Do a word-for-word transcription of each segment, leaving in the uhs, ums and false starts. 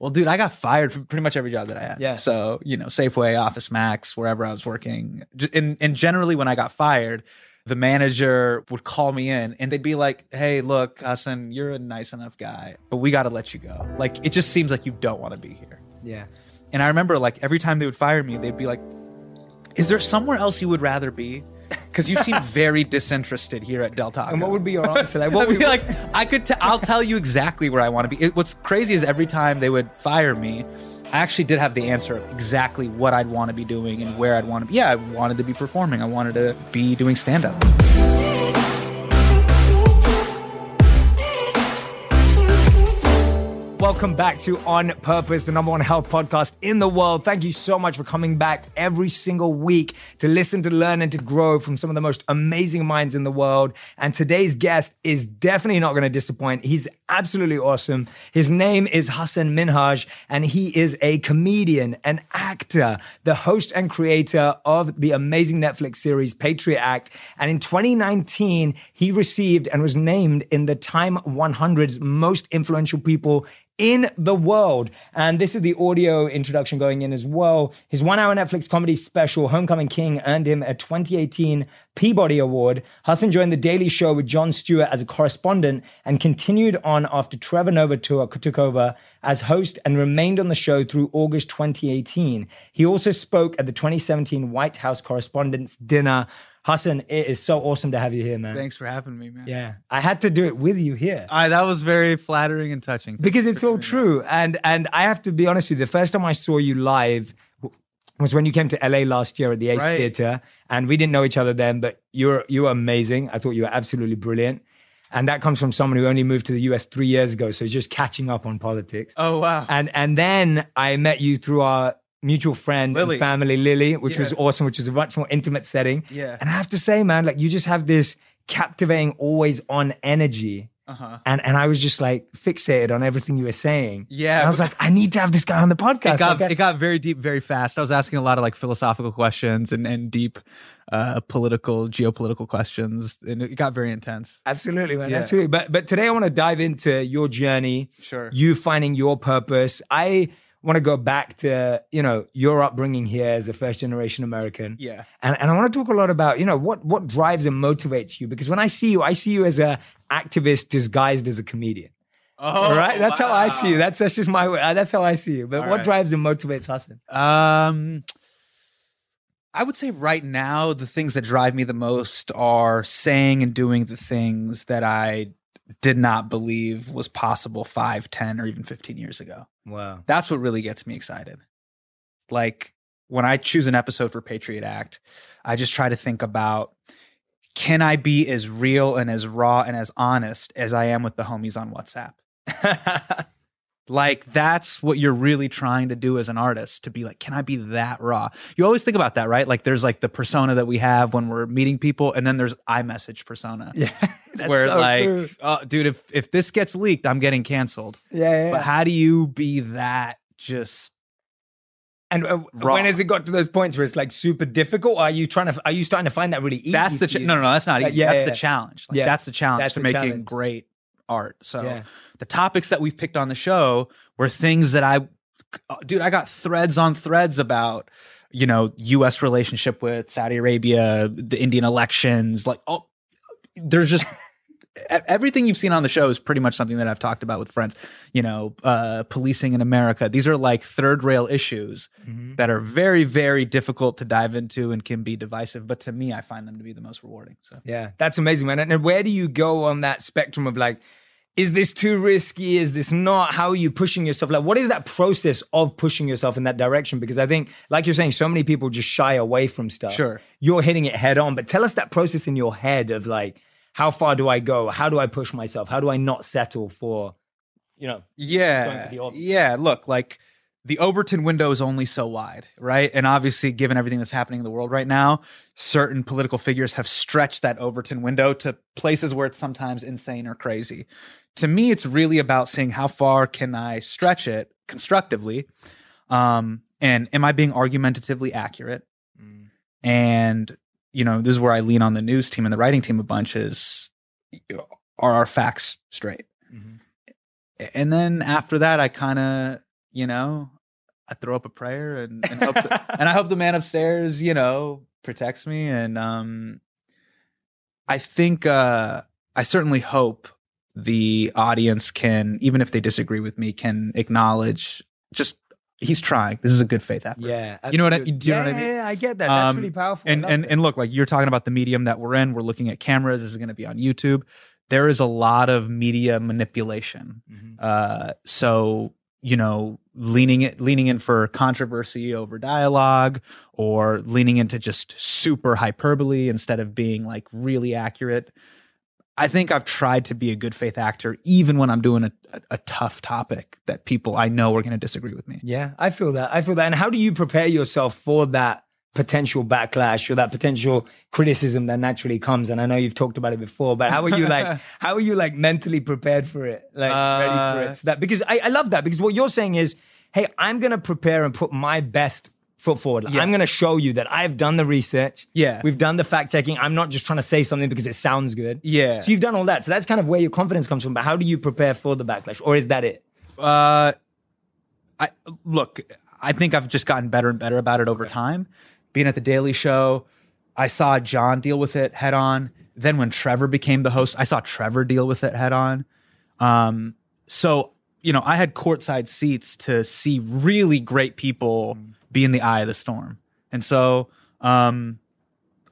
Well, dude, I got fired from pretty much every job that I had. Yeah. So, you know, Safeway, Office Max, wherever I was working. And, and generally when I got fired, the manager would call me in and they'd be like, hey, look, Hasan, you're a nice enough guy, but we got to let you go. Like, it just seems like you don't want to be here. Yeah. And I remember, like, every time they would fire me, they'd be like, is there somewhere else you would rather be? Because you seem very disinterested here at Del Taco. And what would be your answer? Like, what would be like? I could. T- I'll tell you exactly where I want to be. It, what's crazy is every time they would fire me, I actually did have the answer of exactly what I'd want to be doing and where I'd want to be. Yeah, I wanted to be performing. I wanted to be doing stand-up. Welcome back to On Purpose, the number one health podcast in the world. Thank you so much for coming back every single week to listen, to learn, and to grow from some of the most amazing minds in the world. And today's guest is definitely not going to disappoint. He's absolutely awesome. His name is Hasan Minhaj, and he is a comedian, an actor, the host and creator of the amazing Netflix series Patriot Act. And in twenty nineteen, he received and was named in the Time one hundred's most influential people in the world. And this is the audio introduction going in as well. His one-hour Netflix comedy special, Homecoming King, earned him a twenty eighteen Peabody Award. Hasan joined The Daily Show with Jon Stewart as a correspondent and continued on after Trevor Noah took over as host and remained on the show through August twenty eighteen. He also spoke at the twenty seventeen White House Correspondents' Dinner. Hasan, it is so awesome to have you here, man. Thanks for having me, man. Yeah, I had to do it with you here. I, that was very flattering and touching. Because it's all true. And and I have to be honest with you, the first time I saw you live was when you came to L A last year at the Ace right. Theater. And we didn't know each other then, but you were, you were amazing. I thought you were absolutely brilliant. And that comes from someone who only moved to the U S three years ago. So he's just catching up on politics. Oh, wow. And, and then I met you through our mutual friend Lily. And family, Lily, which yeah. was awesome, which was a much more intimate setting. Yeah. And I have to say, man, like you just have this captivating, always on energy. Uh-huh. And and I was just like fixated on everything you were saying. Yeah. And I was like, I need to have this guy on the podcast. It got, like, it got very deep, very fast. I was asking a lot of like philosophical questions and, and deep uh, political, geopolitical questions. And it got very intense. Absolutely, man. Yeah. Absolutely. But, but today I want to dive into your journey. Sure. You finding your purpose. I want to go back to, you know, your upbringing here as a first generation American. Yeah. And and I want to talk a lot about, you know, what what drives and motivates you, because when I see you, I see you as a activist disguised as a comedian. Oh, right. That's wow. how I see you. That's that's just my way. That's how I see you. But All what right. drives and motivates Hasan? Um, I would say right now the things that drive me the most are saying and doing the things that I did not believe was possible five, ten, or even fifteen years ago. Wow. That's what really gets me excited. Like when I choose an episode for Patriot Act, I just try to think about, can I be as real and as raw and as honest as I am with the homies on WhatsApp? Like that's what you're really trying to do as an artist, to be like, can I be that raw? You always think about that, right? Like there's like the persona that we have when we're meeting people, and then there's iMessage persona. Yeah, that's where so like, true. Oh, dude, if if this gets leaked, I'm getting canceled. Yeah, yeah. But how do you be that just? And uh, when has it got to those points where it's like super difficult? Or are you trying to? Are you starting to find that really easy? That's the ch- no, no, no. That's not easy. Like, yeah, that's yeah, the yeah. challenge. Like, yeah. that's the challenge that's to the making challenge. Great art. So yeah. the topics that we've picked on the show were things that I, dude, I got threads on threads about, you know, U S relationship with Saudi Arabia, the Indian elections, like, oh, there's just everything you've seen on the show is pretty much something that I've talked about with friends, you know, uh, policing in America. These are like third rail issues mm-hmm. that are very, very difficult to dive into and can be divisive. But to me, I find them to be the most rewarding. So yeah, that's amazing, man. And where do you go on that spectrum of like, is this too risky? Is this not? How are you pushing yourself? Like, what is that process of pushing yourself in that direction? Because I think, like you're saying, so many people just shy away from stuff. Sure. You're hitting it head on, but tell us that process in your head of like, how far do I go? How do I push myself? How do I not settle for, you know? Yeah. Going for the obvious? Yeah. Look, like the Overton window is only so wide, right? And obviously, given everything that's happening in the world right now, certain political figures have stretched that Overton window to places where it's sometimes insane or crazy. To me, it's really about seeing how far can I stretch it constructively, um, and am I being argumentatively accurate? Mm. And you know, this is where I lean on the news team and the writing team a bunch is, are our facts straight? Mm-hmm. And then after that, I kind of, you know, I throw up a prayer and and, hope the, and I hope the man upstairs, you know, protects me. And um, I think uh, I certainly hope the audience can, even if they disagree with me, can acknowledge just he's trying. This is a good faith effort. Yeah, absolutely. You know what I, do you yeah, know what I mean? Yeah, I get that. That's um, pretty powerful. And and, and look, like you're talking about the medium that we're in. We're looking at cameras. This is going to be on YouTube. There is a lot of media manipulation. Mm-hmm. Uh, so, you know, leaning it, leaning in for controversy over dialogue, or leaning into just super hyperbole instead of being like really accurate. I think I've tried to be a good faith actor, even when I'm doing a, a, a tough topic that people I know are going to disagree with me. Yeah, I feel that. I feel that. And how do you prepare yourself for that potential backlash or that potential criticism that naturally comes? And I know you've talked about it before, but how are you like, how are you like mentally prepared for it? Like uh, ready for it? So that, because I, I love that, because what you're saying is, hey, I'm going to prepare and put my best foot forward. Yes. I'm going to show you that I've done the research. Yeah. We've done the fact checking. I'm not just trying to say something because it sounds good. Yeah. So you've done all that. So that's kind of where your confidence comes from. But how do you prepare for the backlash, or is that it? Uh, I look, I think I've just gotten better and better about it over okay. time. Being at The Daily Show, I saw Jon deal with it head on. Then when Trevor became the host, I saw Trevor deal with it head on. Um, so, you know, I had courtside seats to see really great people mm. be in the eye of the storm. And so um,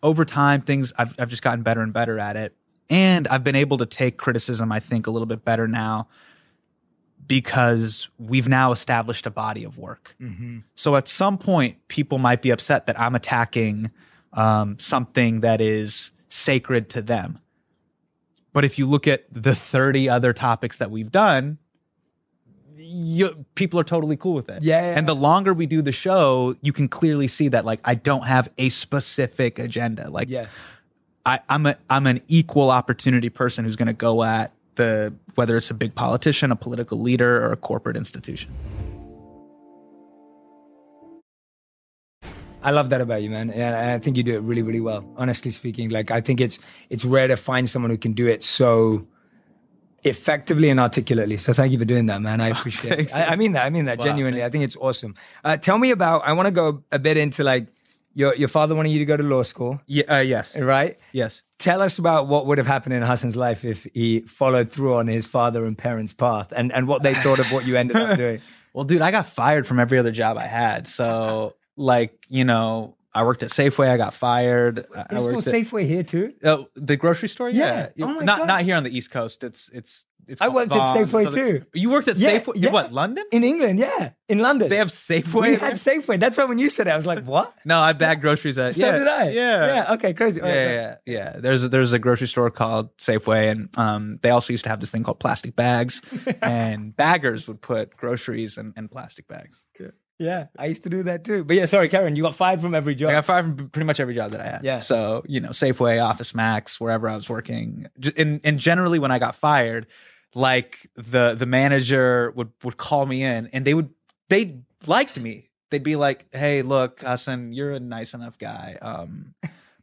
over time, things, I've, I've just gotten better and better at it. And I've been able to take criticism, I think, a little bit better now, because we've now established a body of work. Mm-hmm. So at some point, people might be upset that I'm attacking um, something that is sacred to them. But if you look at the thirty other topics that we've done, you, people are totally cool with it. Yeah, yeah. And the longer we do the show, you can clearly see that, like, I don't have a specific agenda. Like, yeah. I, I'm a I'm an equal opportunity person who's going to go at the, whether it's a big politician, a political leader, or a corporate institution. I love that about you, man. And I think you do it really, really well, honestly speaking. Like, I think it's it's rare to find someone who can do it so effectively and articulately. So thank you for doing that, man. I appreciate it. I, I mean that. I mean that wow, genuinely. Thanks. I think it's awesome. Uh, tell me about, I want to go a bit into like, Your your father wanted you to go to law school. Yeah, uh, yes. Right? Yes. Tell us about what would have happened in Hasan's life if he followed through on his father and parents' path, and, and what they thought of what you ended up doing. Well, dude, I got fired from every other job I had. So, like, you know, I worked at Safeway. I got fired. There's I worked no at, Safeway here too? Oh, the grocery store? Yeah. yeah. Oh my not, God. Not here on the East Coast. It's it's. It's I worked Vaughn, at Safeway so they, too. You worked at yeah, Safeway? Yeah. What, London? In England, yeah. In London. They have Safeway? We had Safeway. That's why when you said it, I was like, what? No, I bagged groceries at... So yeah, did I. Yeah. Yeah, okay, crazy. Yeah, right, yeah, right. yeah. There's, there's a grocery store called Safeway, and um, they also used to have this thing called plastic bags, and baggers would put groceries in, in plastic bags. Yeah. Yeah, I used to do that too. But yeah, sorry, Karen, you got fired from every job. I got fired from pretty much every job that I had. Yeah. So, you know, Safeway, Office Max, wherever I was working. And, and generally when I got fired... Like the the manager would, would call me in, and they would they liked me. They'd be like, "Hey, look, Hasan, you're a nice enough guy, um,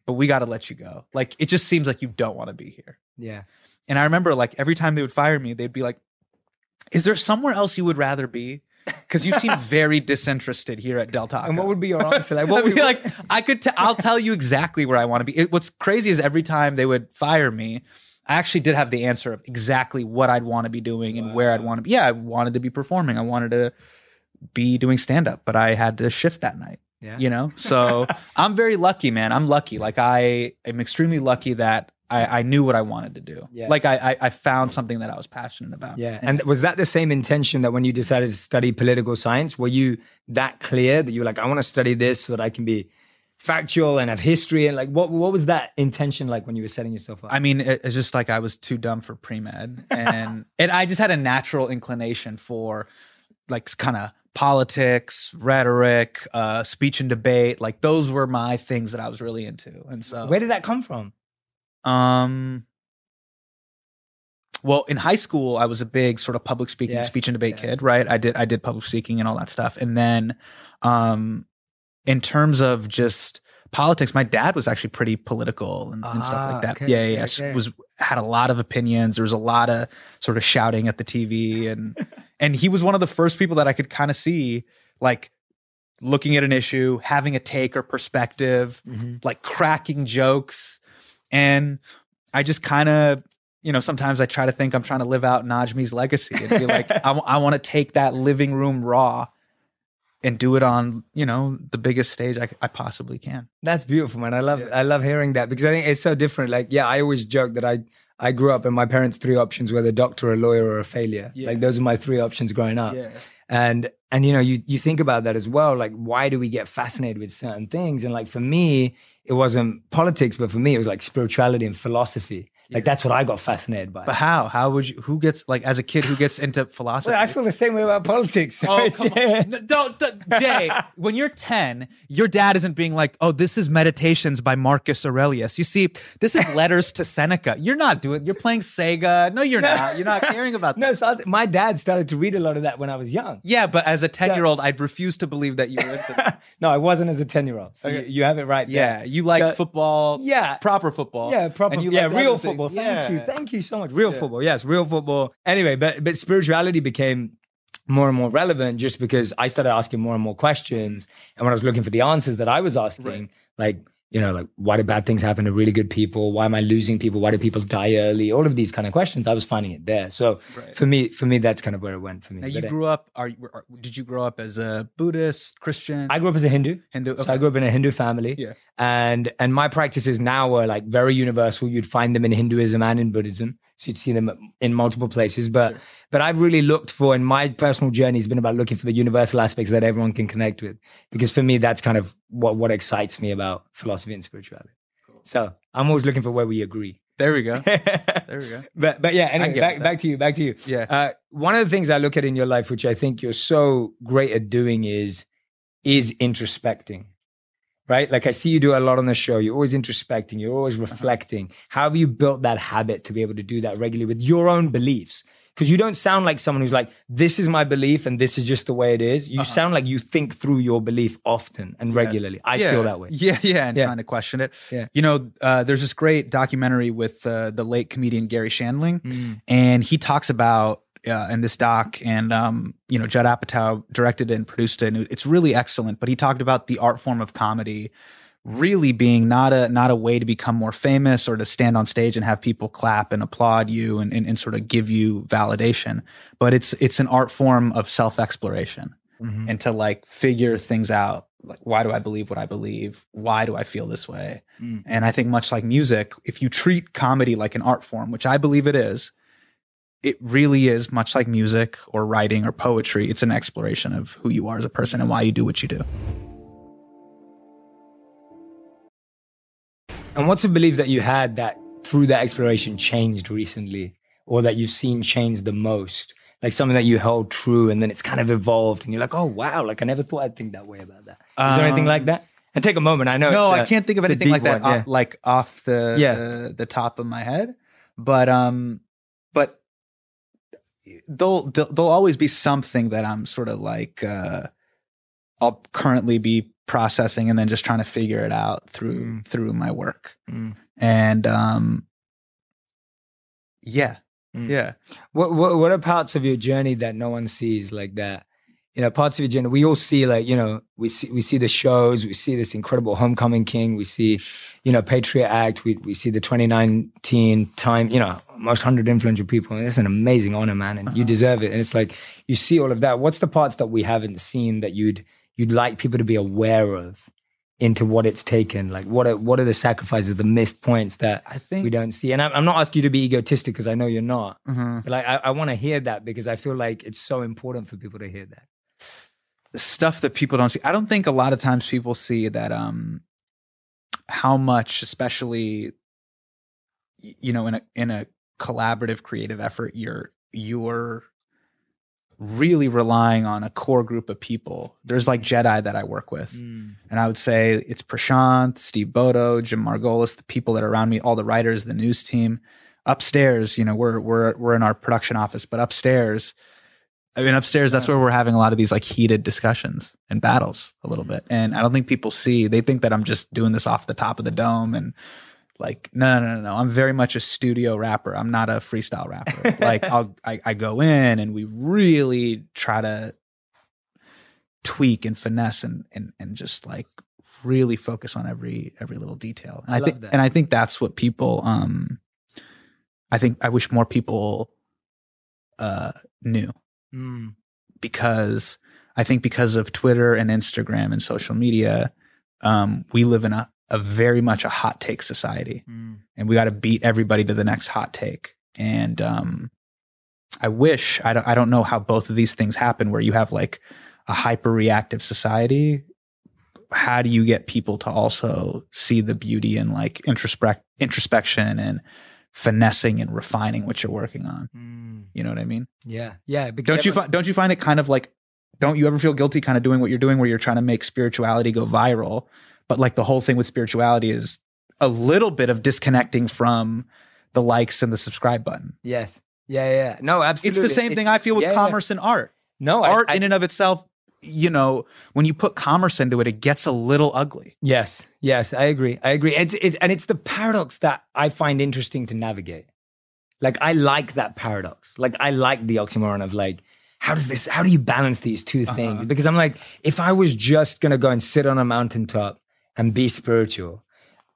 but we got to let you go. Like, it just seems like you don't want to be here." Yeah. And I remember, like, every time they would fire me, they'd be like, "Is there somewhere else you would rather be? Because you seem very disinterested here at Del Taco." And what would be your answer? Like, what would be like? I could. T- I'll tell you exactly where I want to be. It, what's crazy is every time they would fire me, I actually did have the answer of exactly what I'd want to be doing and wow. where I'd want to be. Yeah, I wanted to be performing. I wanted to be doing stand-up, but I had to shift that night, yeah. you know? So I'm very lucky, man. I'm lucky. Like, I am extremely lucky that I, I knew what I wanted to do. Yes. Like, I, I I found something that I was passionate about. Yeah, and was that the same intention that when you decided to study political science, were you that clear that you were like, I want to study this so that I can be factual and have history? And like, what what was that intention like when you were setting yourself up? I mean, it, it's just like I was too dumb for pre-med, and and I just had a natural inclination for like kind of politics, rhetoric, uh, speech and debate. Like, those were my things that I was really into. And so, where did that come from? Um, well, in high school, I was a big sort of public speaking, yes, speech and debate yes. kid, right? I did I did public speaking and all that stuff, and then, um. in terms of just politics, my dad was actually pretty political and, ah, and stuff like that. Okay, yeah, yeah, okay. was had a lot of opinions. There was a lot of sort of shouting at the T V and And he was one of the first people that I could kind of see, like, looking at an issue, having a take or perspective, mm-hmm. like cracking jokes. And I just kind of, you know, sometimes I try to think I'm trying to live out Najmi's legacy and be like, I, I want to take that living room raw and do it on, you know, the biggest stage I, I possibly can. That's beautiful, man. I love yeah. I love hearing that, because I think it's so different. Like, yeah, I always joke that I, I grew up and my parents' three options were the doctor, a lawyer, or a failure. Yeah. Like, those are my three options growing up. Yeah. And, and you know, you, you think about that as well. Like, why do we get fascinated with certain things? And like, for me, it wasn't politics, but for me, it was like spirituality and philosophy. Like, that's what I got fascinated by. But how? How would you, who gets, like, as a kid, who gets into philosophy? Well, I feel the same way about politics. Oh, come yeah. on. No, don't, don't, Jay, when you're ten, your dad isn't being like, oh, this is Meditations by Marcus Aurelius. You see, this is Letters to Seneca. You're not doing, you're playing Sega. No, you're no. not. You're not caring about that. No, so I was, my dad started to read a lot of that when I was young. Yeah, but as a ten-year-old, so, I'd refuse to believe that you were into that. No, I wasn't as a ten-year-old. So okay. you, you have it right there. Yeah, you like so, football. Yeah. Proper football. Yeah, proper. And you yeah, like real football. Thank yeah. you. Thank you so much. Real yeah. football. Yes, real football. Anyway, but but spirituality became more and more relevant just because I started asking more and more questions. And when I was looking for the answers that I was asking, right. like, you know, like, why do bad things happen to really good people? Why am I losing people? Why do people die early? All of these kind of questions, I was finding it there. So right. for me, for me, that's kind of where it went for me. Now, you but grew up, are, are, did you grow up as a Buddhist, Christian? I grew up as a Hindu. Hindu. Okay. So I grew up in a Hindu family. Yeah. And and my practices now were like very universal. You'd find them in Hinduism and in Buddhism. So you'd see them in multiple places. But sure. but I've really looked for, and my personal journey has been about looking for the universal aspects that everyone can connect with. Because for me, that's kind of what, what excites me about philosophy and spirituality. Cool. So I'm always looking for where we agree. There we go. There we go. But but yeah, anyway, back, back to you, back to you. Yeah. Uh, one of the things I look at in your life, which I think you're so great at doing, is is introspecting. Right? Like, I see you do a lot on the show. You're always introspecting. You're always reflecting. Uh-huh. How have you built that habit to be able to do that regularly with your own beliefs? Because you don't sound like someone who's like, this is my belief and this is just the way it is. You uh-huh. sound like you think through your belief often and yes. regularly. I yeah. feel that way. Yeah, yeah, and yeah. trying to question it. Yeah. You know, uh, there's this great documentary with uh, the late comedian Gary Shandling. Mm. And he talks about, uh, in this doc, and um, you know, Judd Apatow directed it and produced it, and it's really excellent. But he talked about the art form of comedy really being not a not a way to become more famous or to stand on stage and have people clap and applaud you and and, and sort of give you validation, but it's it's an art form of self-exploration mm-hmm. and to like figure things out. Like, why do I believe what I believe? Why do I feel this way? Mm. And I think much like music, if you treat comedy like an art form, which I believe it is, it really is much like music or writing or poetry. It's an exploration of who you are as a person and why you do what you do. And what's a belief that you had that through that exploration changed recently, or that you've seen change the most? Like something that you held true and then it's kind of evolved and you're like, oh, wow, like I never thought I'd think that way about that. Is um, there anything like that? And take a moment. I know. No, it's a, I can't think of anything like that, one, yeah. off, like off the, yeah. the the top of my head. But, um, but, There'll, there'll always be something that I'm sort of like, uh, I'll currently be processing and then just trying to figure it out through, mm. through my work. Mm. And, um, yeah. Mm. Yeah. What, what, what are parts of your journey that no one sees like that? You know, parts of your journey, we all see like, you know, we see, we see the shows, we see this incredible Homecoming King, we see, you know, Patriot Act, we we see the twenty nineteen Time, you know, most one hundred influential people. And it's an amazing honor, man, and uh-huh. you deserve it. And it's like, you see all of that. What's the parts that we haven't seen that you'd you'd like people to be aware of into what it's taken? Like, what are, what are the sacrifices, the missed points that I think we don't see? And I'm, I'm not asking you to be egotistic because I know you're not. Uh-huh. But like, I, I want to hear that because I feel like it's so important for people to hear that. Stuff that people don't see. I don't think a lot of times people see that um, how much, especially, you know, in a in a collaborative creative effort, you're you're really relying on a core group of people. There's like Jedi that I work with, mm. and I would say it's Prashanth, Steve Bodo, Jim Margolis, the people that are around me, all the writers, the news team. Upstairs, you know, we're we're we're in our production office, but upstairs. I mean, upstairs, that's where we're having a lot of these like heated discussions and battles a little bit. And I don't think people see, they think that I'm just doing this off the top of the dome and Like, no, no, no, no. I'm very much a studio rapper. I'm not a freestyle rapper. Like, I'll, I, I go in and we really try to tweak and finesse and, and, and just like really focus on every, every little detail. And I, I think, and I think that's what people, um, I think I wish more people, uh, knew mm. because I think because of Twitter and Instagram and social media, um, we live in a, a very much a hot take society mm. and we got to beat everybody to the next hot take. And, um, I wish, I don't, I don't know how both of these things happen where you have like a hyper reactive society. How do you get people to also see the beauty in like introspect introspection and finessing and refining what you're working on? Mm. You know what I mean? Yeah. Yeah. Don't everyone- you find, don't you find it kind of like, don't you ever feel guilty kind of doing what you're doing where you're trying to make spirituality go viral? But like the whole thing with spirituality is a little bit of disconnecting from the likes and the subscribe button. Yes. Yeah, yeah. No, absolutely. It's the same it's, thing I feel with yeah, commerce yeah. and art. No, Art I, I, in and of itself, you know, when you put commerce into it, it gets a little ugly. Yes. Yes, I agree. I agree. It's, it's, and it's the paradox that I find interesting to navigate. Like, I like that paradox. Like, I like the oxymoron of like, how does this, how do you balance these two uh-huh. things? Because I'm like, if I was just going to go and sit on a mountaintop and be spiritual,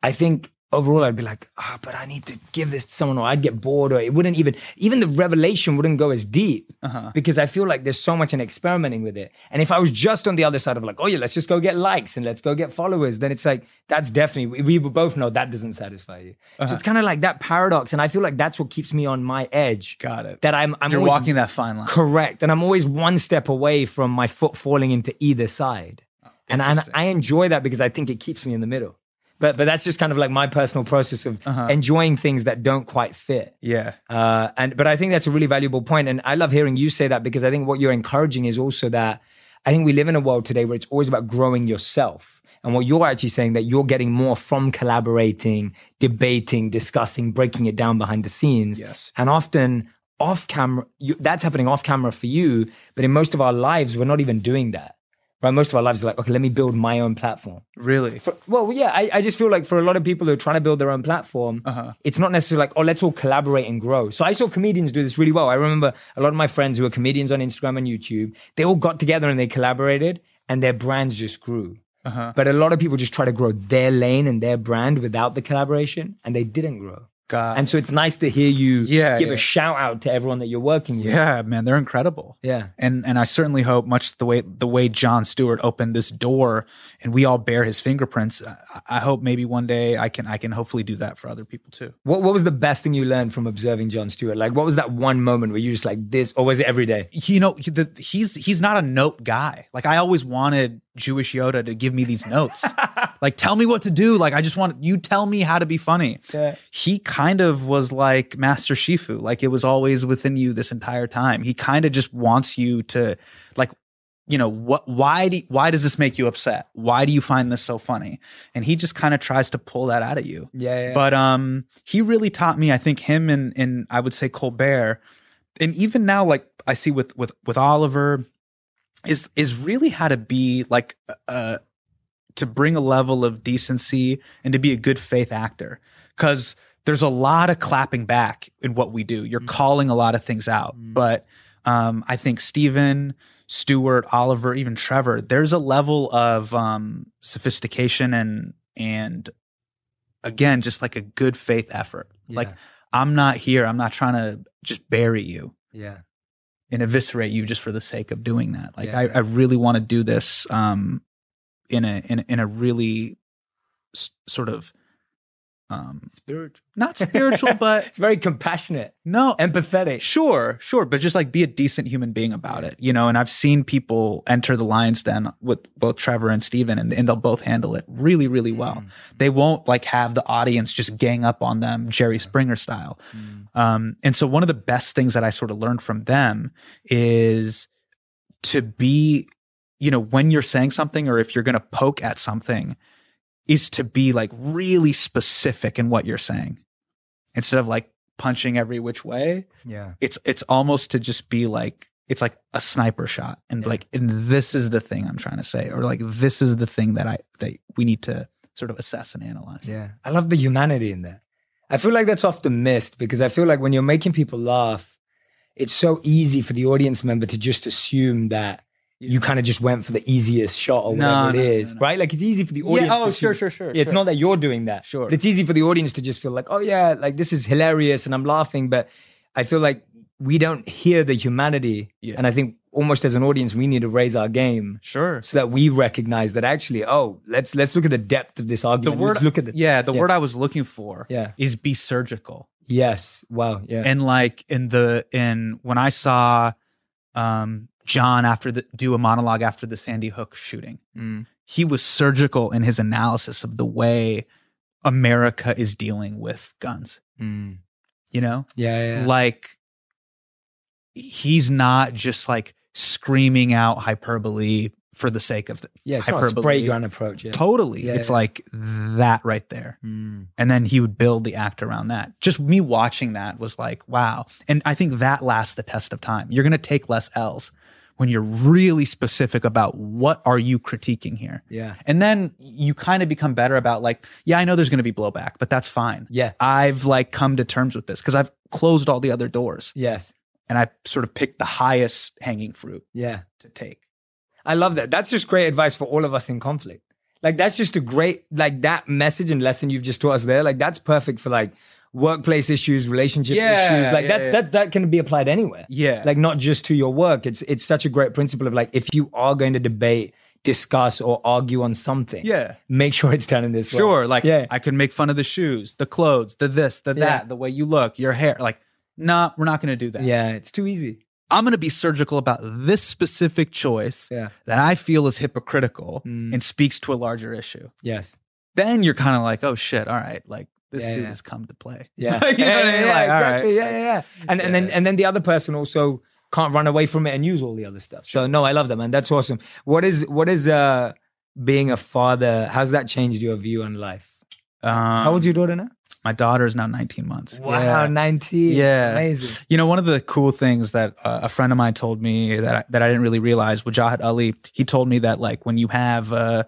I think overall I'd be like, ah, oh, but I need to give this to someone, or I'd get bored, or it wouldn't even, even the revelation wouldn't go as deep uh-huh. because I feel like there's so much in experimenting with it. And if I was just on the other side of like, oh yeah, let's just go get likes and let's go get followers, then it's like, that's definitely, we, we both know that doesn't satisfy you. Uh-huh. So it's kind of like that paradox. And I feel like that's what keeps me on my edge. Got it. That I'm, I'm You're always, walking that fine line. Correct. And I'm always one step away from my foot falling into either side. And I, I enjoy that because I think it keeps me in the middle. But but that's just kind of like my personal process of uh-huh. enjoying things that don't quite fit. Yeah. Uh, and but I think that's a really valuable point. And I love hearing you say that because I think what you're encouraging is also that I think we live in a world today where it's always about growing yourself. And what you're actually saying that you're getting more from collaborating, debating, discussing, breaking it down behind the scenes. Yes. And often off camera, you, that's happening off camera for you. But in most of our lives, we're not even doing that. Right, most of our lives are like, okay, let me build my own platform. Really? For, well, yeah, I, I just feel like for a lot of people who are trying to build their own platform, uh-huh. it's not necessarily like, oh, let's all collaborate and grow. So I saw comedians do this really well. I remember a lot of my friends who were comedians on Instagram and YouTube, they all got together and they collaborated and their brands just grew. Uh-huh. But a lot of people just try to grow their lane and their brand without the collaboration and they didn't grow. God. And so it's nice to hear you yeah, give yeah. a shout out to everyone that you're working with. Yeah, man, they're incredible. Yeah. And and I certainly hope much the way the way Jon Stewart opened this door and we all bear his fingerprints, I, I hope maybe one day I can I can hopefully do that for other people too. What what was the best thing you learned from observing Jon Stewart? Like what was that one moment where you just like this, or was it every day? You know, the, he's he's not a note guy. Like I always wanted Jewish Yoda to give me these notes. Like, tell me what to do. Like, I just want you tell me how to be funny. Yeah. He kind of was like Master Shifu. Like, it was always within you this entire time. He kind of just wants you to, like, you know, what? Why do? Why does this make you upset? Why do you find this so funny? And he just kind of tries to pull that out of you. Yeah. yeah. But um, he really taught me. I think him and and I would say Colbert, and even now, like I see with with with Oliver, is is really how to be like uh. to bring a level of decency and to be a good faith actor. Cause there's a lot of clapping back in what we do. You're mm. calling a lot of things out, mm. but um, I think Steven, Stewart, Oliver, even Trevor, there's a level of um, sophistication and, and again, just like a good faith effort. Yeah. Like I'm not here. I'm not trying to just bury you yeah. and eviscerate you just for the sake of doing that. Like yeah, I, yeah. I really want to do this. Um, in a in in a really s- sort of um spiritual not spiritual but it's very compassionate no empathetic sure sure but just like be a decent human being about yeah. it, you know. And I've seen people enter the lion's den with both Trevor and Steven, and, and they'll both handle it really really well. Mm. They won't like have the audience just gang up on them Jerry Springer style. Mm. Um and so one of the best things that I sort of learned from them is to be, you know, when you're saying something or if you're going to poke at something, is to be like really specific in what you're saying instead of like punching every which way. Yeah. It's, it's almost to just be like, it's like a sniper shot and yeah. like, and this is the thing I'm trying to say, or like, this is the thing that I, that we need to sort of assess and analyze. Yeah. I love the humanity in that. I feel like that's often missed because I feel like when you're making people laugh, it's so easy for the audience member to just assume that yeah. you kind of just went for the easiest shot or no, whatever no, it is, no, no. right? Like it's easy for the audience. Yeah, oh, to sure, sure, sure, yeah, sure. It's not that you're doing that. Sure. But it's easy for the audience to just feel like, oh yeah, like this is hilarious and I'm laughing. But I feel like we don't hear the humanity. Yeah. And I think almost as an audience, we need to raise our game. Sure. So that we recognize that actually, oh, let's let's look at the depth of this argument. The word, let's look at the, yeah, the yeah. word I was looking for yeah. is be surgical. Yes. Wow. Yeah. And like in the in when I saw um, John after the do a monologue after the Sandy Hook shooting, mm. he was surgical in his analysis of the way America is dealing with guns. Mm. You know? Yeah, yeah. Like he's not just like screaming out hyperbole for the sake of the yeah, it's hyperbole. Not a spray gun approach. Yeah. Totally. Yeah, it's yeah. like that right there. Mm. And then he would build the act around that. Just me watching that was like, wow. And I think that lasts the test of time. You're going to take less L's when you're really specific about what are you critiquing here. Yeah. And then you kind of become better about like, yeah, I know there's going to be blowback, but that's fine. Yeah. I've like come to terms with this because I've closed all the other doors. Yes. And I sort of picked the highest hanging fruit yeah. to take. I love that. That's just great advice for all of us in conflict. Like that's just a great, like that message and lesson you've just taught us there. Like that's perfect for like workplace issues, relationship yeah, issues. Like yeah, that's, yeah. that that can be applied anywhere. Yeah. Like not just to your work. It's it's such a great principle of like, if you are going to debate, discuss or argue on something, yeah. make sure it's done in this way. Sure. Like yeah. I can make fun of the shoes, the clothes, the this, the yeah. that, the way you look, your hair, like, nah, we're not going to do that. Yeah, it's too easy. I'm going to be surgical about this specific choice yeah. that I feel is hypocritical mm. and speaks to a larger issue. Yes. Then you're kind of like, oh shit, all right, like this yeah, dude yeah. has come to play. Yeah. You know yeah, what I mean? Yeah, like, exactly. all right. Yeah, yeah, yeah. And, yeah. and then and then the other person also can't run away from it and use all the other stuff. Sure. So no, I love that, man. That's awesome. What is what is uh, being a father, how's that changed your view on life? Um, How old is your daughter now? My daughter is now nineteen months. Wow, yeah. nineteen. Yeah. Amazing. You know, one of the cool things that uh, a friend of mine told me that I, that I didn't really realize, Wajahat Ali, he told me that like when you have uh,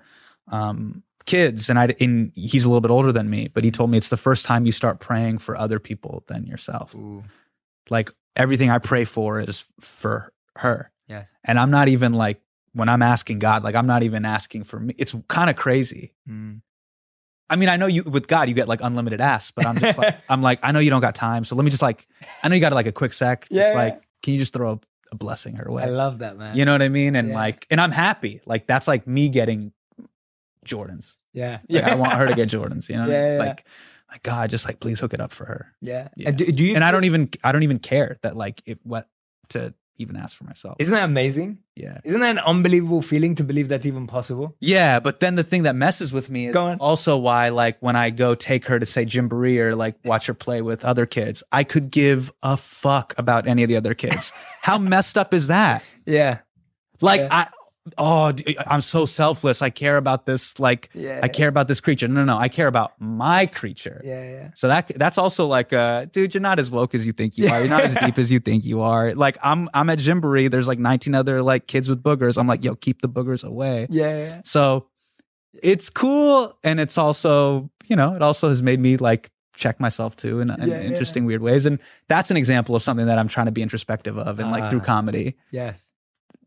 um, kids, and, I, and he's a little bit older than me, but he told me it's the first time you start praying for other people than yourself. Ooh. Like everything I pray for is for her. Yes. And I'm not even like, when I'm asking God, like I'm not even asking for me. It's kind of crazy. Mm. I mean, I know you with God, you get like unlimited asks, but I'm just like, I'm like, I know you don't got time. So let me just like, I know you got like a quick sec. Just yeah, like, yeah. can you just throw a, a blessing her way? I love that, man. You know what I mean? And yeah. like, and I'm happy. Like, that's like me getting Jordans. Yeah. Like, yeah. I want her to get Jordans, you know? Yeah, yeah. Like, like, God, just like, please hook it up for her. Yeah. yeah. And, do, do you and I don't even, I don't even care that like it what to even ask for myself. Isn't that amazing? Yeah. Isn't that an unbelievable feeling to believe that's even possible? Yeah, but then the thing that messes with me is also why like when I go take her to say Gymboree or like watch her play with other kids, I could give a fuck about any of the other kids. How messed up is that? Yeah. Like yeah. I oh, I'm so selfless. I care about this like yeah, I care yeah. about this creature. No, no, no. I care about my creature. Yeah, yeah. So that that's also like uh dude, you're not as woke as you think you are. You're not as deep as you think you are. Like I'm I'm at Gymboree. There's like nineteen other like kids with boogers. I'm like, yo, keep the boogers away. Yeah, yeah. So it's cool and it's also, you know, it also has made me like check myself too in, in yeah, interesting yeah. weird ways. And that's an example of something that I'm trying to be introspective of and uh, like through comedy. Yes.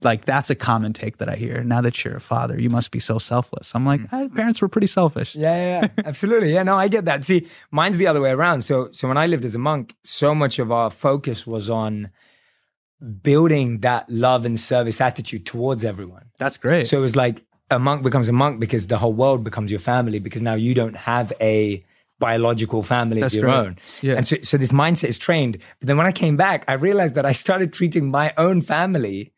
Like that's a common take that I hear. Now that you're a father, you must be so selfless. I'm like, hey, parents were pretty selfish. Yeah, yeah, absolutely. Yeah, no, I get that. See, mine's the other way around. So, so when I lived as a monk, so much of our focus was on building that love and service attitude towards everyone. That's great. So it was like a monk becomes a monk because the whole world becomes your family because now you don't have a biological family That's of your great. own. Yeah. And so, so this mindset is trained. But then when I came back, I realized that I started treating my own family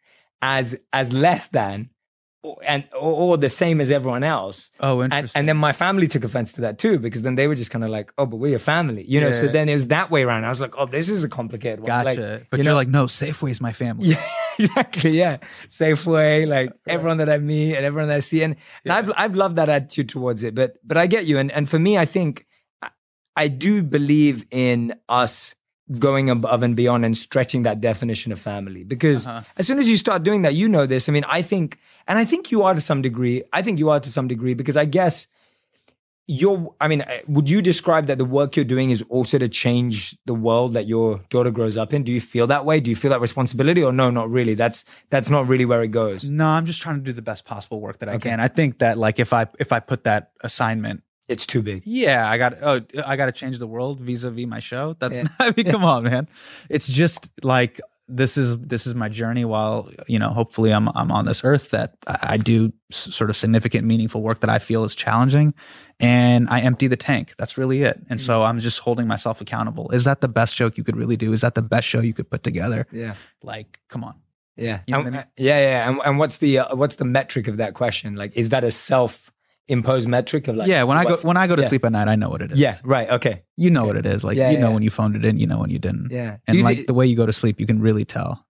as as less than or, and or, or the same as everyone else. Oh, interesting. And, and then my family took offense to that too, because then they were just kind of like, oh, but we're a family, you know? Yeah. So then it was that way around. I was like, oh, this is a complicated one. Gotcha. Like, but you know, you're like, no, Safeway is my family. Yeah, exactly, yeah. Safeway, like right. everyone that I meet and everyone that I see. And, yeah. and I've I've loved that attitude towards it, but but I get you. And, and for me, I think, I, I do believe in us going above and beyond and stretching that definition of family. Because uh-huh. as soon as you start doing that, you know this. I mean, I think, and I think you are to some degree, I think you are to some degree, because I guess You're, I mean, would you describe that the work you're doing is also to change the world that your daughter grows up in? Do you feel that way? Do you feel that responsibility? Or no, not really. That's that's not really where it goes. No, I'm just trying to do the best possible work that I okay. can. I think that like if I if I put that assignment, it's too big. Yeah, I got oh, I got to change the world vis-a-vis my show. That's yeah. I mean, come on, man. It's just like this is this is my journey. While you know, hopefully, I'm I'm on this earth that I do s- sort of significant, meaningful work that I feel is challenging, and I empty the tank. That's really it. And mm-hmm. so I'm just holding myself accountable. Is that the best joke you could really do? Is that the best show you could put together? Yeah. Like, come on. Yeah. You know and, what I mean? Yeah, yeah. And, and what's the uh, what's the metric of that question? Like, is that a self imposed metric of like yeah when I go when I go to yeah. sleep at night I know what it is yeah right okay you know okay. what it is like yeah, you yeah, know yeah. when you phoned it in, you know when you didn't yeah and you, like the way you go to sleep you can really tell.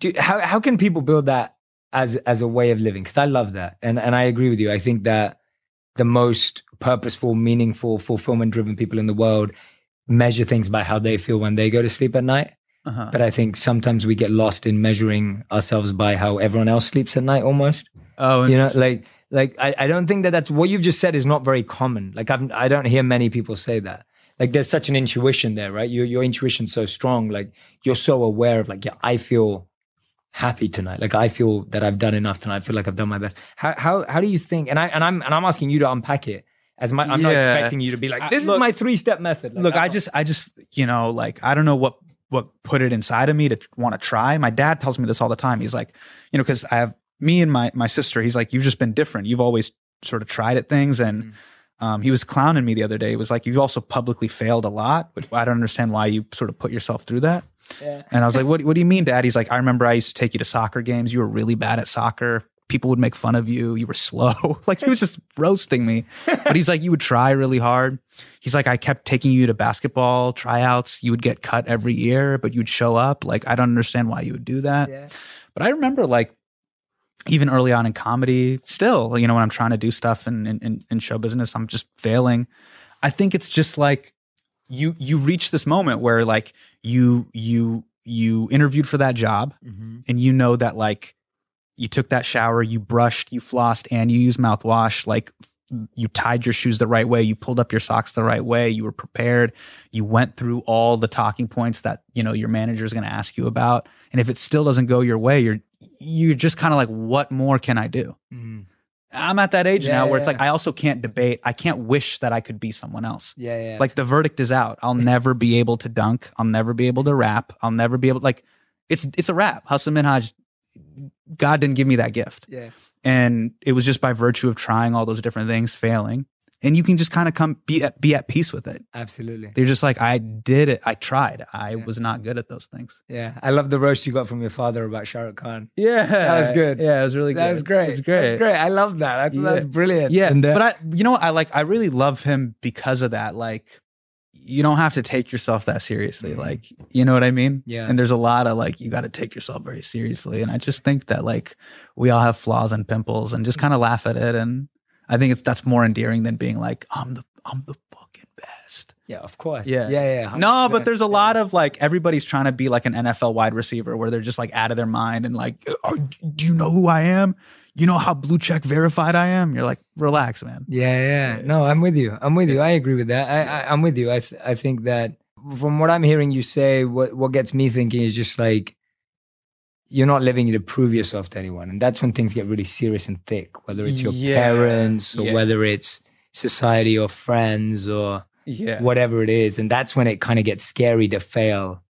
Do you, how how can people build that as as a way of living? Because I love that and and I agree with you. I think that the most purposeful, meaningful, fulfillment driven people in the world measure things by how they feel when they go to sleep at night. Uh-huh. But I think sometimes we get lost in measuring ourselves by how everyone else sleeps at night almost. Oh, you know, like Like, I, I don't think that that's, what you've just said is not very common. Like, I've, I don't hear many people say that. Like, there's such an intuition there, right? Your, your intuition's so strong. Like, you're so aware of like, yeah, I feel happy tonight. Like, I feel that I've done enough tonight. I feel like I've done my best. How how how do you think, and, I, and I'm and I'm asking you to unpack it. As my, I'm yeah. not expecting you to be like, this I, look, is my three-step method. Like, look, I, I just, I just, you know, like, I don't know what, what put it inside of me to want to try. My dad tells me this all the time. He's like, you know, because I have, me and my my sister, he's like, you've just been different. You've always sort of tried at things. And mm. um, he was clowning me the other day. It was like, you've also publicly failed a lot. Which I don't understand why you sort of put yourself through that. Yeah. And I was like, what, what do you mean, Dad? He's like, I remember I used to take you to soccer games. You were really bad at soccer. People would make fun of you. You were slow. Like he was just roasting me. But he's like, you would try really hard. He's like, I kept taking you to basketball tryouts. You would get cut every year, but you'd show up. Like, I don't understand why you would do that. Yeah. But I remember like, even early on in comedy, still, you know, when I'm trying to do stuff in, in, in show business, I'm just failing. I think it's just like you you reach this moment where like you you you interviewed for that job mm-hmm. and you know that like you took that shower, you brushed, you flossed, and you used mouthwash. Like you tied your shoes the right way, you pulled up your socks the right way, you were prepared, you went through all the talking points that, you know, your manager is going to ask you about. And if it still doesn't go your way, you're you're just kind of like, what more can I do? Mm. I'm at that age yeah, now where yeah, it's like, yeah. I also can't debate. I can't wish that I could be someone else. Yeah, yeah. Like the verdict is out. I'll never be able to dunk. I'll never be able to rap. I'll never be able to, like, it's, it's a wrap. Hasan Minhaj, God didn't give me that gift. Yeah. And it was just by virtue of trying all those different things, failing. And you can just kind of come be at, be at peace with it. Absolutely. They're just like, I did it. I tried. I yeah. was not good at those things. Yeah. I love the roast you got from your father about Shah Rukh Khan. Yeah. That was good. Yeah, it was really good. That was great. It was great. That was great. I love that. I thought yeah. that was brilliant. Yeah. And, uh, but I, you know what? I like, I really love him because of that. Like, you don't have to take yourself that seriously. Like, you know what I mean? Yeah. And there's a lot of like, you got to take yourself very seriously. And I just think that like, we all have flaws and pimples and just kind of laugh at it. And I think it's that's more endearing than being like, I'm the I'm the fucking best. Yeah, of course. Yeah, yeah, yeah. No, but there's a lot yeah. of like, everybody's trying to be like an N F L wide receiver where they're just like out of their mind and like, oh, do you know who I am? You know how blue check verified I am? You're like, relax, man. Yeah, yeah. yeah. No, I'm with you. I'm with yeah. you. I agree with that. I, I, I'm with you. I th- I think that from what I'm hearing you say, what, what gets me thinking is just like, you're not living to prove yourself to anyone. And that's when things get really serious and thick, whether it's your yeah. parents or yeah. whether it's society or friends or yeah. whatever it is. And that's when it kind of gets scary to fail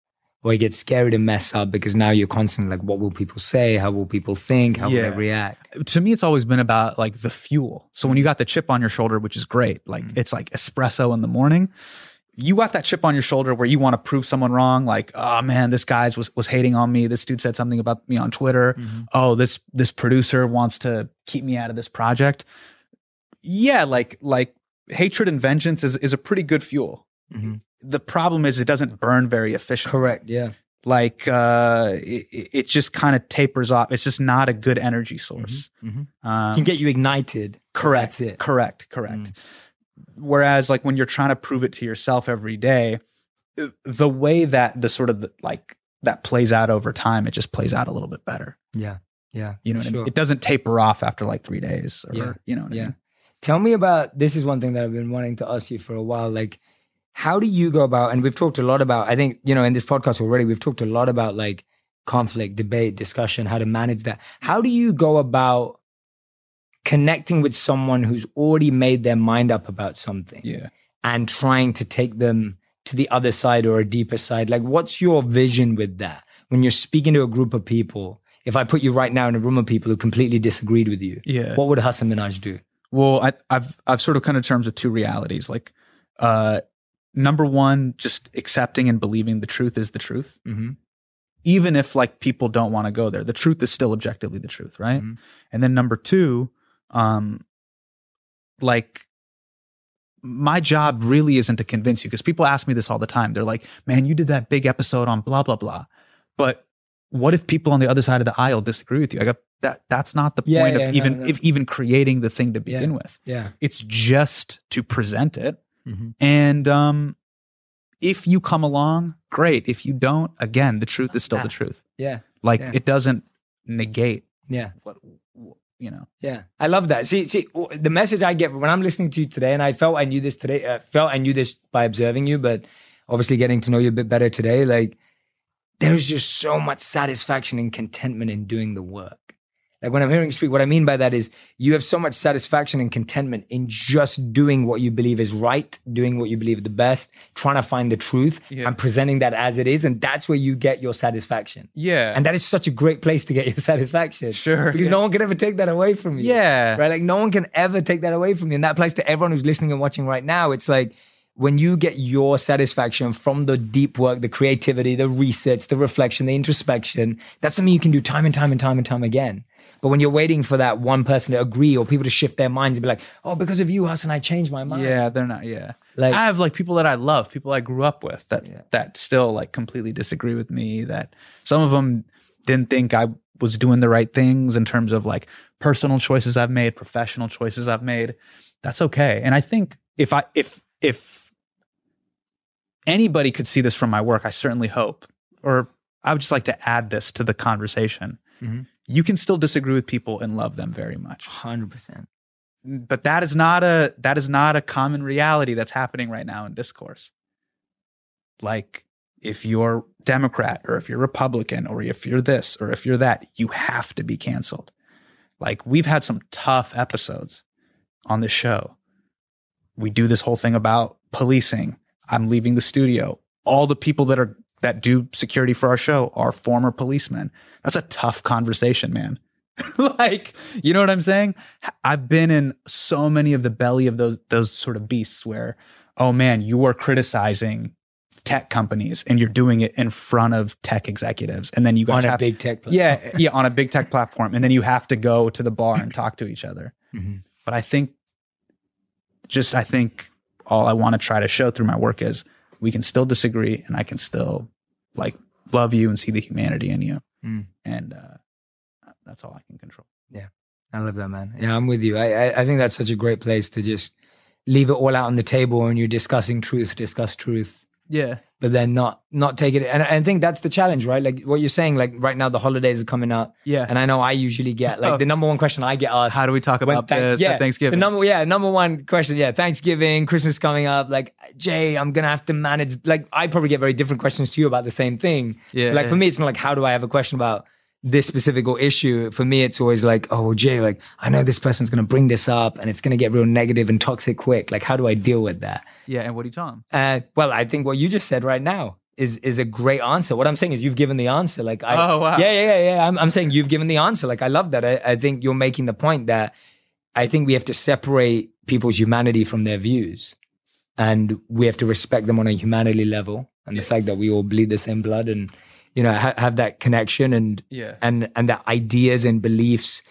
or it gets scary to mess up because now you're constantly like, what will people say? How will people think? How yeah. will they react? To me, it's always been about like the fuel. So when you got the chip on your shoulder, which is great, like mm-hmm. it's like espresso in the morning. You got that chip on your shoulder where you want to prove someone wrong. Like, oh man, this guy was, was hating on me. This dude said something about me on Twitter. Mm-hmm. Oh, this, this producer wants to keep me out of this project. Yeah. Like, like hatred and vengeance is, is a pretty good fuel. Mm-hmm. The problem is it doesn't burn very efficiently. Correct. Yeah. Like, uh, it, it just kind of tapers off. It's just not a good energy source. Mm-hmm. Mm-hmm. Um, can get you ignited. Correct. That's it. Correct. Correct. Mm. Whereas like when you're trying to prove it to yourself every day, the way that the sort of the, like that plays out over time, it just plays out a little bit better. Yeah. Yeah. You know what sure. I mean? It doesn't taper off after like three days or, yeah. you know what yeah. I mean? Tell me about, this is one thing that I've been wanting to ask you for a while. Like, how do you go about, and we've talked a lot about, I think, you know, in this podcast already, we've talked a lot about like conflict, debate, discussion, how to manage that. How do you go about connecting with someone who's already made their mind up about something yeah. and trying to take them to the other side or a deeper side? Like, what's your vision with that? When you're speaking to a group of people, if I put you right now in a room of people who completely disagreed with you, yeah. what would Hasan Minhaj do? Well, I, I've I've sort of come to terms with two realities. Like, uh, number one, just accepting and believing the truth is the truth. Mm-hmm. Even if like people don't want to go there, the truth is still objectively the truth, right? Mm-hmm. And then number two, um, like my job really isn't to convince you, because people ask me this all the time. They're like, man, you did that big episode on blah, blah, blah. But what if people on the other side of the aisle disagree with you? I go, that that's not the yeah, point yeah, of even no, no. if even creating the thing to begin yeah, with. Yeah. It's just to present it. Mm-hmm. And um, if you come along, great. If you don't, again, the truth is still that, the truth. Yeah. Like yeah. it doesn't negate. Yeah. What, you know. Yeah. I love that. See, see, the message I get when I'm listening to you today, and I felt I knew this today, uh, felt I knew this by observing you, but obviously getting to know you a bit better today, like, there's just so much satisfaction and contentment in doing the work. Like when I'm hearing you speak, what I mean by that is you have so much satisfaction and contentment in just doing what you believe is right, doing what you believe is the best, trying to find the truth yeah. and presenting that as it is. And that's where you get your satisfaction. Yeah. And that is such a great place to get your satisfaction. Sure. Because yeah. no one can ever take that away from you. Yeah. Right? Like no one can ever take that away from you. And that applies to everyone who's listening and watching right now. It's like, when you get your satisfaction from the deep work, the creativity, the research, the reflection, the introspection, that's something you can do time and time and time and time again. But when you're waiting for that one person to agree or people to shift their minds and be like, oh, because of you, Hasan, I changed my mind. Yeah, they're not, yeah. Like, I have like people that I love, people I grew up with that yeah. that still like completely disagree with me, that some of them didn't think I was doing the right things in terms of like personal choices I've made, professional choices I've made. That's okay. And I think if I, if, if, anybody could see this from my work, I certainly hope, or I would just like to add this to the conversation. Mm-hmm. You can still disagree with people and love them very much. one hundred percent. But that is not a, that is not a common reality that's happening right now in discourse. Like if you're Democrat or if you're Republican or if you're this or if you're that, you have to be canceled. Like we've had some tough episodes on this show. We do this whole thing about policing. I'm leaving the studio. All the people that are that do security for our show are former policemen. That's a tough conversation, man. Like, you know what I'm saying? I've been in so many of the belly of those those sort of beasts where, oh man, you are criticizing tech companies and you're doing it in front of tech executives, and then you guys on a have, big tech platform. yeah yeah on a big tech platform, and then you have to go to the bar and talk to each other. Mm-hmm. But I think, just I think. all I want to try to show through my work is we can still disagree and I can still like love you and see the humanity in you. Mm. And uh, that's all I can control. Yeah. I love that, man. Yeah. I'm with you. I, I, I think that's such a great place to just leave it all out on the table when you're discussing truth, discuss truth. Yeah. But then not, not take it. And, and I think that's the challenge, right? Like what you're saying, like right now the holidays are coming up. Yeah. And I know I usually get like oh. the number one question I get asked. How do we talk about th- this yeah, at Thanksgiving? The number, yeah. Number one question. Yeah. Thanksgiving, Christmas coming up. Like, Jay, I'm going to have to manage. Like I probably get very different questions to you about the same thing. Yeah. But like for me, it's not like, how do I have a question about this specific issue? For me, it's always like, oh, well, Jay, like I know this person's going to bring this up and it's going to get real negative and toxic quick. Like, how do I deal with that? Yeah, and what do you tell them? Uh, well, I think what you just said right now is is a great answer. What I'm saying is you've given the answer. Like, I, oh wow, yeah, yeah, yeah. I'm I'm saying you've given the answer. Like, I love that. I, I think you're making the point that I think we have to separate people's humanity from their views, and we have to respect them on a humanity level, and yeah. the fact that we all bleed the same blood, and you know ha- have that connection, and yeah. and and that ideas and beliefs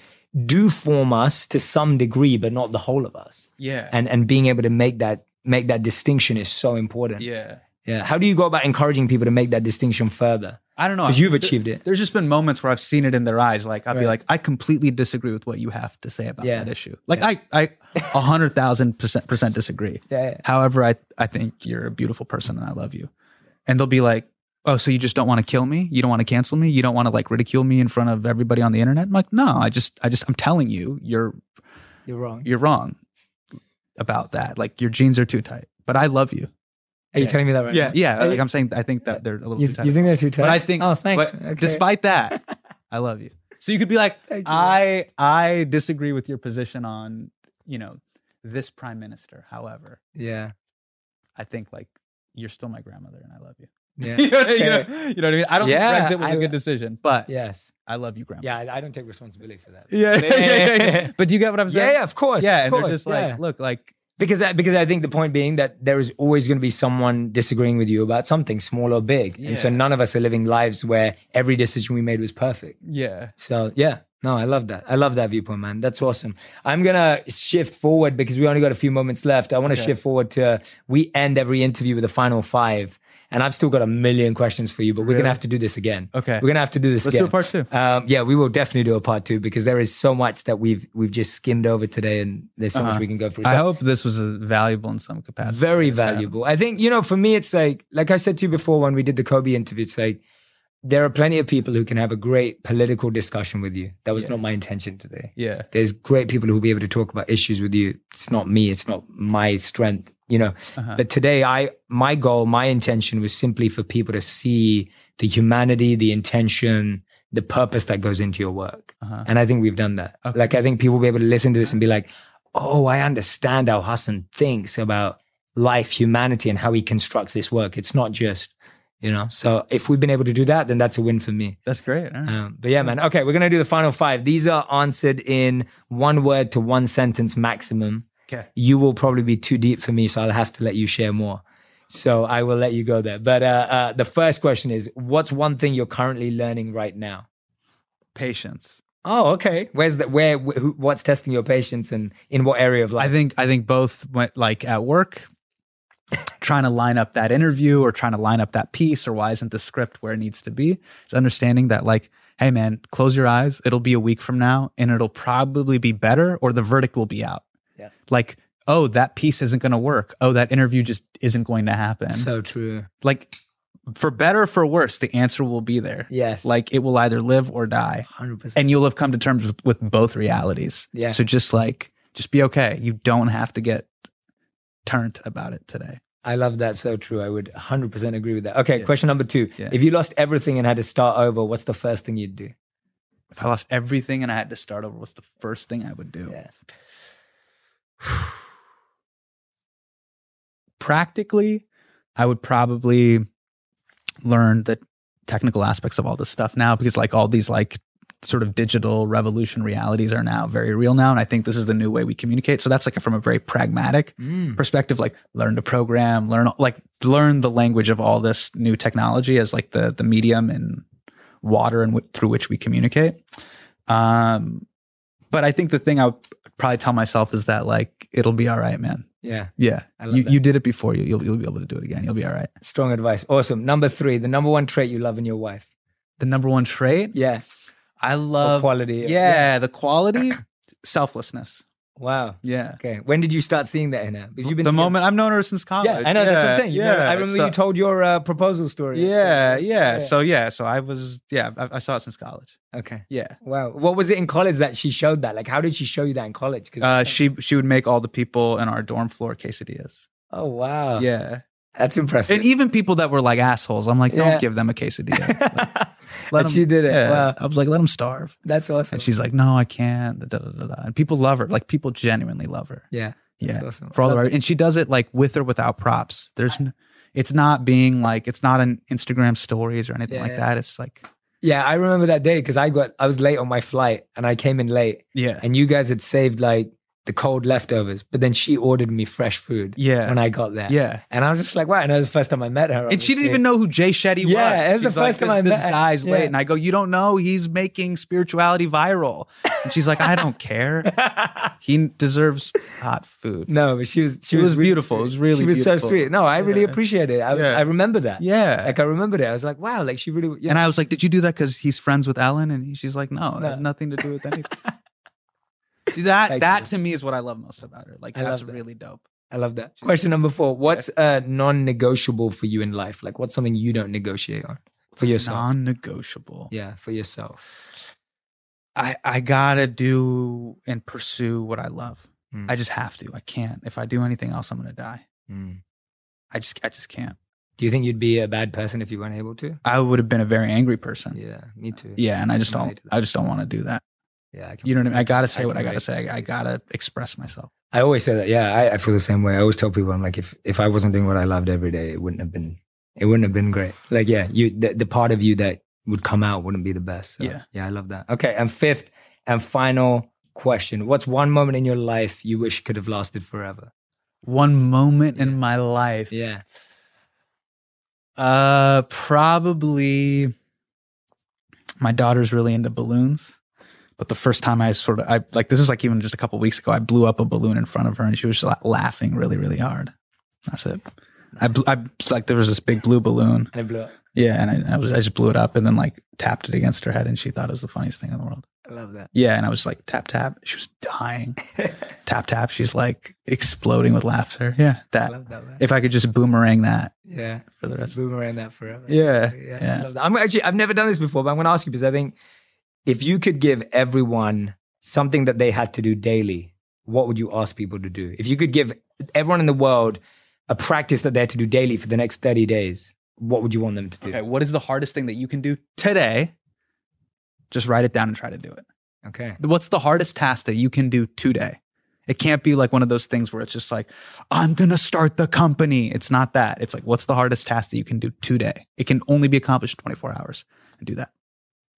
do form us to some degree, but not the whole of us. Yeah, and and being able to make that. make that distinction is so important. Yeah. Yeah. How do you go about encouraging people to make that distinction further? I don't know. Because you've there, achieved it. There's just been moments where I've seen it in their eyes. Like I'll right. be like, I completely disagree with what you have to say about yeah. that issue. Like yeah. I, I a hundred thousand percent, percent disagree. Yeah, yeah. However, I, I think you're a beautiful person and I love you. And they'll be like, oh, so you just don't want to kill me? You don't want to cancel me? You don't want to like ridicule me in front of everybody on the internet? I'm like, no, I just, I just, I'm telling you, you're, you're wrong. You're wrong. about that. Like, your jeans are too tight, but I love you. Are you telling me that right yeah, now? Yeah, yeah. Like, I'm saying, I think that they're a little you, too tight. You think they're too tight? But I think, oh, thanks. Okay. Despite that, I love you. So you could be like, I I disagree with your position on, you know, this prime minister. However, yeah, I think, like, you're still my grandmother and I love you. Yeah. you, know, okay. you, know, you know what I mean? I don't yeah, think Brexit was I, a good decision, but yes, I love you, grandma. Yeah, I, I don't take responsibility for that. Yeah. yeah, yeah, yeah, yeah. But do you get what I'm saying? Yeah, yeah, of course. Yeah, of and course, they're just like, yeah. look, like... Because I, because I think the point being that there is always going to be someone disagreeing with you about something, small or big. Yeah. And so none of us are living lives where every decision we made was perfect. Yeah. So yeah, no, I love that. I love that viewpoint, man. That's awesome. I'm going to shift forward because we only got a few moments left. I want to okay. shift forward to, we end every interview with a final five. And I've still got a million questions for you, but we're really? going to have to do this again. Okay. We're going to have to do this Let's again. Let's do a part two. Um, yeah, we will definitely do a part two because there is so much that we've we've just skimmed over today and there's so uh-huh. much we can go through. I so, hope this was valuable in some capacity. Very valuable. Yeah. I think, you know, for me, it's like, like I said to you before when we did the Kobe interview, it's like, there are plenty of people who can have a great political discussion with you. That was yeah. not my intention today. Yeah. There's great people who will be able to talk about issues with you. It's not me. It's not my strength. You know, uh-huh. but today I, my goal, my intention was simply for people to see the humanity, the intention, the purpose that goes into your work. Uh-huh. And I think we've done that. Okay. Like, I think people will be able to listen to this and be like, oh, I understand how Hasan thinks about life, humanity, and how he constructs this work. It's not just, you know, so if we've been able to do that, then that's a win for me. That's great. Right. Um, but yeah, yeah, man. Okay. We're going to do the final five. These are answered in one word to one sentence maximum. Okay. You will probably be too deep for me, so I'll have to let you share more. So I will let you go there. But uh, uh, the first question is, what's one thing you're currently learning right now? Patience. Oh, okay. Where's the where? Wh- what's testing your patience, and in what area of life? I think I think both went, like, at work, trying to line up that interview or trying to line up that piece, or why isn't the script where it needs to be? It's understanding that, like, hey, man, close your eyes. It'll be a week from now, and it'll probably be better, or the verdict will be out. Yeah. Like, oh, that piece isn't going to work. Oh, that interview just isn't going to happen. So true. Like, for better or for worse, the answer will be there. Yes. Like, it will either live or die. one hundred percent. And you'll have come to terms with, with both realities. Yeah. So just like, just be okay. You don't have to get turned about it today. I love that. So true. I would one hundred percent agree with that. Okay. Yeah. Question number two. Yeah. If you lost everything and had to start over, what's the first thing you'd do? If I lost everything and I had to start over, what's the first thing I would do? Yes. Practically, I would probably learn the technical aspects of all this stuff now, because, like, all these, like, sort of digital revolution realities are now very real now, and I think this is the new way we communicate. So that's, like, from a very pragmatic mm. perspective, like, learn to program, learn like learn the language of all this new technology as, like, the the medium and water and w- through which we communicate. Um, but I think the thing I would probably tell myself is that, like, it'll be all right, man. Yeah. Yeah. I love you, that. You did it before. You, you'll, you'll be able to do it again. You'll be all right. Strong advice. Awesome. Number three, the number one trait you love in your wife. The number one trait? Yeah. I love... Or quality. Yeah, yeah. The quality, selflessness. Wow. Yeah. Okay. When did you start seeing that in her? Because you've been the together. moment I've known her since college. Yeah, I know. Yeah, that's what I'm saying. You yeah, know, I remember so, you told your uh, proposal story. Yeah, so. yeah. Yeah. So yeah. So I was. Yeah. I, I saw it since college. Okay. Yeah. Wow. What was it in college that she showed that? Like, how did she show you that in college? Because uh, she she would make all the people in our dorm floor quesadillas. Oh wow. Yeah. That's impressive. And even people that were, like, assholes, I'm like, don't yeah. give them a quesadilla. Like, let and them, she did it. Yeah. Wow. I was like, let them starve. That's awesome. And she's like, no, I can't. Da, da, da, da. And people love her. Like, people genuinely love her. Yeah. Yeah. That's awesome. For all the right. And she does it, like, with or without props. There's, no, It's not being like, it's not an Instagram stories or anything yeah, like yeah. that. It's like. Yeah. I remember that day because I got, I was late on my flight and I came in late. Yeah. And you guys had saved, like, the cold leftovers, but then she ordered me fresh food yeah. when I got there. Yeah. And I was just like, wow. And that was the first time I met her. Obviously. And she didn't even know who Jay Shetty was. Yeah, it was she the was first like, time I met her. This guy's yeah. late. And I go, you don't know? He's making spirituality viral. And she's like, I don't care. He deserves hot food. No, but she was she it was, was really beautiful. Sweet. It was really She was beautiful. so sweet. No, I really yeah. appreciate it. I, yeah. I remember that. Yeah. Like, I remembered it. I was like, wow. Like, she really... Yeah. And I was like, did you do that because he's friends with Ellen? And he, she's like, no, no, it has nothing to do with anything. That Thank that you. to me is what I love most about her. Like, I that's that. really dope. I love that. Question number four. What's uh, non-negotiable for you in life? Like, what's something you don't negotiate on for yourself? Non-negotiable. Yeah, for yourself. I, I gotta do and pursue what I love. Mm. I just have to. I can't. If I do anything else, I'm going to die. Mm. I just, I just can't. Do you think you'd be a bad person if you weren't able to? I would have been a very angry person. Yeah, me too. Yeah, and I just don't, I just don't want to do that. Yeah, I can, you know what I mean? I got to say what I got to say. I, I got to express myself. I always say that. Yeah, I, I feel the same way. I always tell people, I'm like, if, if I wasn't doing what I loved every day, it wouldn't have been, it wouldn't have been great. Like, yeah, you, the, the part of you that would come out wouldn't be the best. So, yeah. Yeah, I love that. Okay, and fifth and final question. What's one moment in your life you wish could have lasted forever? One moment yeah. in my life? Yeah. Uh, probably my daughter's really into balloons. But the first time I sort of, I like, this is like even just a couple weeks ago, I blew up a balloon in front of her and she was just laughing really, really hard. That's it. I, blew, I like, there was this big blue balloon. And it blew up. Yeah, and I, I, was, I just blew it up and then like tapped it against her head and she thought it was the funniest thing in the world. I love that. Yeah, and I was like, tap, tap. She was dying. Tap, tap. She's like exploding with laughter. Yeah, that. I love that, man. If I could just boomerang that. Yeah. For the rest. Boomerang that forever. Yeah. Yeah, yeah. I love that. I'm actually, I've never done this before, but I'm going to ask you because I think, if you could give everyone something that they had to do daily, what would you ask people to do? If you could give everyone in the world a practice that they had to do daily for the next thirty days, what would you want them to do? Okay, what is the hardest thing that you can do today? Just write it down and try to do it. Okay. What's the hardest task that you can do today? It can't be like one of those things where it's just like, I'm going to start the company. It's not that. It's like, what's the hardest task that you can do today? It can only be accomplished in twenty-four hours and do that.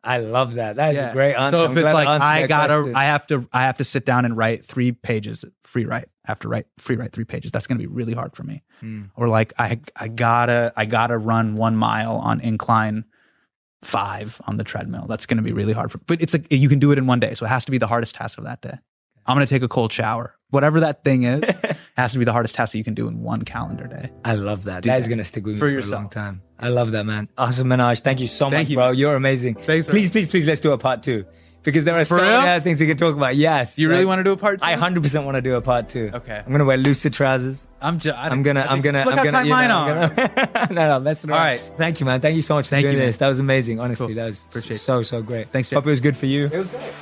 I love that. That is yeah. a great answer. So if I'm it's like I gotta, I have to, I have to sit down and write three pages, free write, after write, free write three pages. That's gonna be really hard for me. Mm. Or like I, I gotta, I gotta run one mile on incline five on the treadmill. That's gonna be really hard for. But it's like you can do it in one day, so it has to be the hardest task of that day. I'm gonna take a cold shower. Whatever that thing is, it has to be the hardest task that you can do in one calendar day. I love that. Do that, that is going to stick with me for, for a long time. I love that, man. Hasan Minhaj, thank you so thank much, you, bro. Man. You're amazing. Thanks, please, please, please, let's do a part two. Because there are so many other things we can talk about. Yes. You like, really want to do a part two? I one hundred percent want to do a part two. Okay. I'm going to wear looser trousers. I'm just, I I'm going to, I'm going to, I'm going to, you know, I'm going to, no, no, mess it up. All right. Thank you, man. Thank you so much for thank doing you, this. Man. That was amazing. Honestly, cool. That was Appreciate so, so great. Thanks, Jay. Hope it was good for you. It was great.